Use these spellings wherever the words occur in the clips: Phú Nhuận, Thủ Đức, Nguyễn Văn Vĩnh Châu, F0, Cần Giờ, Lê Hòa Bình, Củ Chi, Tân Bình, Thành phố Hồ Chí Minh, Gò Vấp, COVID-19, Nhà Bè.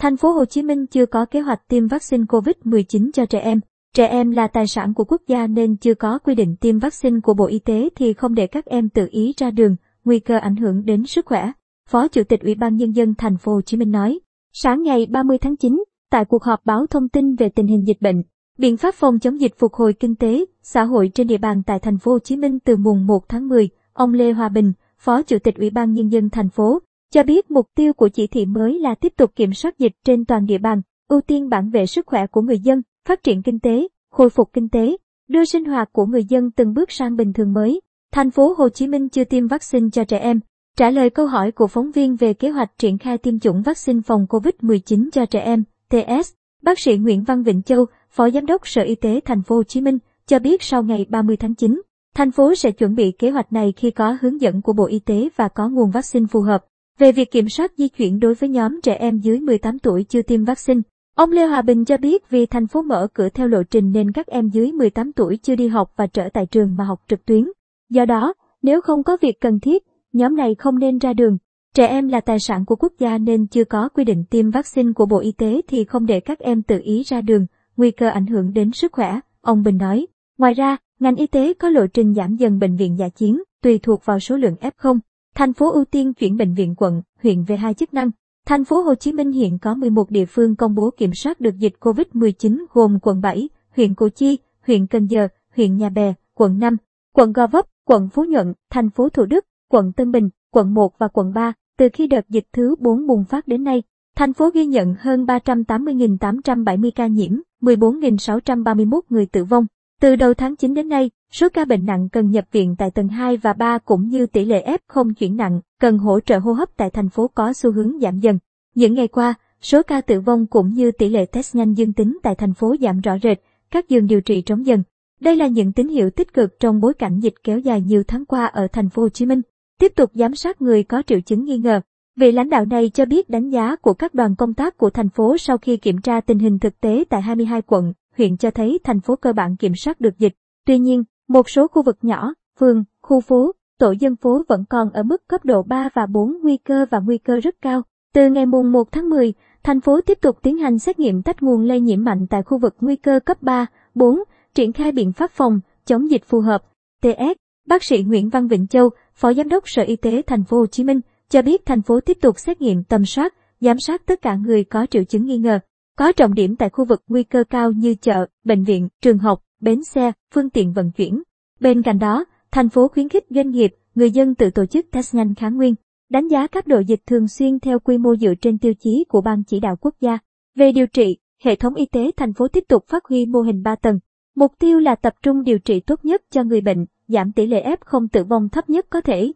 Thành phố Hồ Chí Minh chưa có kế hoạch tiêm vaccine COVID-19 cho trẻ em. Trẻ em là tài sản của quốc gia nên chưa có quy định tiêm vaccine của Bộ Y tế thì không để các em tự ý ra đường, nguy cơ ảnh hưởng đến sức khỏe. Phó Chủ tịch Ủy ban Nhân dân Thành phố Hồ Chí Minh nói. Sáng ngày 30 tháng 9, tại cuộc họp báo thông tin về tình hình dịch bệnh, biện pháp phòng chống dịch phục hồi kinh tế, xã hội trên địa bàn tại Thành phố Hồ Chí Minh từ mùng 1 tháng 10, ông Lê Hòa Bình, Phó Chủ tịch Ủy ban Nhân dân Thành phố, cho biết mục tiêu của chỉ thị mới là tiếp tục kiểm soát dịch trên toàn địa bàn, ưu tiên bảo vệ sức khỏe của người dân, phát triển kinh tế, khôi phục kinh tế, đưa sinh hoạt của người dân từng bước sang bình thường mới. Thành phố Hồ Chí Minh chưa tiêm vaccine cho trẻ em. Trả lời câu hỏi của phóng viên về kế hoạch triển khai tiêm chủng vaccine phòng COVID-19 cho trẻ em, TS, bác sĩ Nguyễn Văn Vĩnh Châu, Phó Giám đốc Sở Y tế Thành phố Hồ Chí Minh, cho biết sau ngày 30 tháng 9, thành phố sẽ chuẩn bị kế hoạch này khi có hướng dẫn của Bộ Y tế và có nguồn vaccine phù hợp. Về việc kiểm soát di chuyển đối với nhóm trẻ em dưới 18 tuổi chưa tiêm vaccine, ông Lê Hòa Bình cho biết vì thành phố mở cửa theo lộ trình nên các em dưới 18 tuổi chưa đi học và trở tại trường mà học trực tuyến. Do đó, nếu không có việc cần thiết, nhóm này không nên ra đường. Trẻ em là tài sản của quốc gia nên chưa có quy định tiêm vaccine của Bộ Y tế thì không để các em tự ý ra đường, nguy cơ ảnh hưởng đến sức khỏe, ông Bình nói. Ngoài ra, ngành y tế có lộ trình giảm dần bệnh viện dã chiến, tùy thuộc vào số lượng F0. Thành phố ưu tiên chuyển bệnh viện quận, huyện về hai chức năng. Thành phố Hồ Chí Minh hiện có 11 địa phương công bố kiểm soát được dịch COVID-19 gồm quận 7, huyện Củ Chi, huyện Cần Giờ, huyện Nhà Bè, quận 5, quận Gò Vấp, quận Phú Nhuận, thành phố Thủ Đức, quận Tân Bình, quận 1 và quận 3. Từ khi đợt dịch thứ 4 bùng phát đến nay, thành phố ghi nhận hơn 380.870 ca nhiễm, 14.631 người tử vong. Từ đầu tháng 9 đến nay, số ca bệnh nặng cần nhập viện tại tầng 2 và 3 cũng như tỷ lệ F0 chuyển nặng cần hỗ trợ hô hấp tại thành phố có xu hướng giảm dần. Những ngày qua, số ca tử vong cũng như tỷ lệ test nhanh dương tính tại thành phố giảm rõ rệt, các giường điều trị trống dần. Đây là những tín hiệu tích cực trong bối cảnh dịch kéo dài nhiều tháng qua ở Thành phố Hồ Chí Minh. Tiếp tục giám sát người có triệu chứng nghi ngờ. Vị lãnh đạo này cho biết đánh giá của các đoàn công tác của thành phố sau khi kiểm tra tình hình thực tế tại 22 quận, huyện cho thấy thành phố cơ bản kiểm soát được dịch. Tuy nhiên, một số khu vực nhỏ, phường, khu phố, tổ dân phố vẫn còn ở mức cấp độ 3 và 4 nguy cơ rất cao. Từ ngày mùng 1 tháng 10, thành phố tiếp tục tiến hành xét nghiệm tách nguồn lây nhiễm mạnh tại khu vực nguy cơ cấp 3, 4, triển khai biện pháp phòng chống dịch phù hợp. TS, bác sĩ Nguyễn Văn Vĩnh Châu, Phó Giám đốc Sở Y tế Thành phố Hồ Chí Minh cho biết thành phố tiếp tục xét nghiệm tầm soát, giám sát tất cả người có triệu chứng nghi ngờ, có trọng điểm tại khu vực nguy cơ cao như chợ, bệnh viện, trường học, bến xe, phương tiện vận chuyển. Bên cạnh đó, thành phố khuyến khích doanh nghiệp, người dân tự tổ chức test nhanh kháng nguyên, đánh giá cấp độ dịch thường xuyên theo quy mô dựa trên tiêu chí của Ban Chỉ đạo Quốc gia. Về điều trị, hệ thống y tế thành phố tiếp tục phát huy mô hình 3 tầng. Mục tiêu là tập trung điều trị tốt nhất cho người bệnh, giảm tỷ lệ F0 tử vong thấp nhất có thể.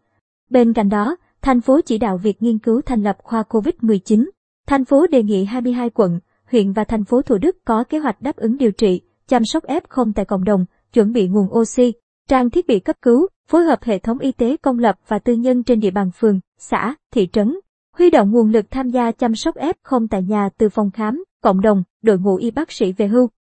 Bên cạnh đó, thành phố chỉ đạo việc nghiên cứu thành lập khoa COVID-19. Thành phố đề nghị 22 quận, huyện và thành phố Thủ Đức có kế hoạch đáp ứng điều trị, chăm sóc F0 tại cộng đồng, chuẩn bị nguồn oxy, trang thiết bị cấp cứu, phối hợp hệ thống y tế công lập và tư nhân trên địa bàn phường, xã, thị trấn, huy động nguồn lực tham gia chăm sóc F0 tại nhà từ phòng khám, cộng đồng, đội ngũ y bác sĩ về hưu.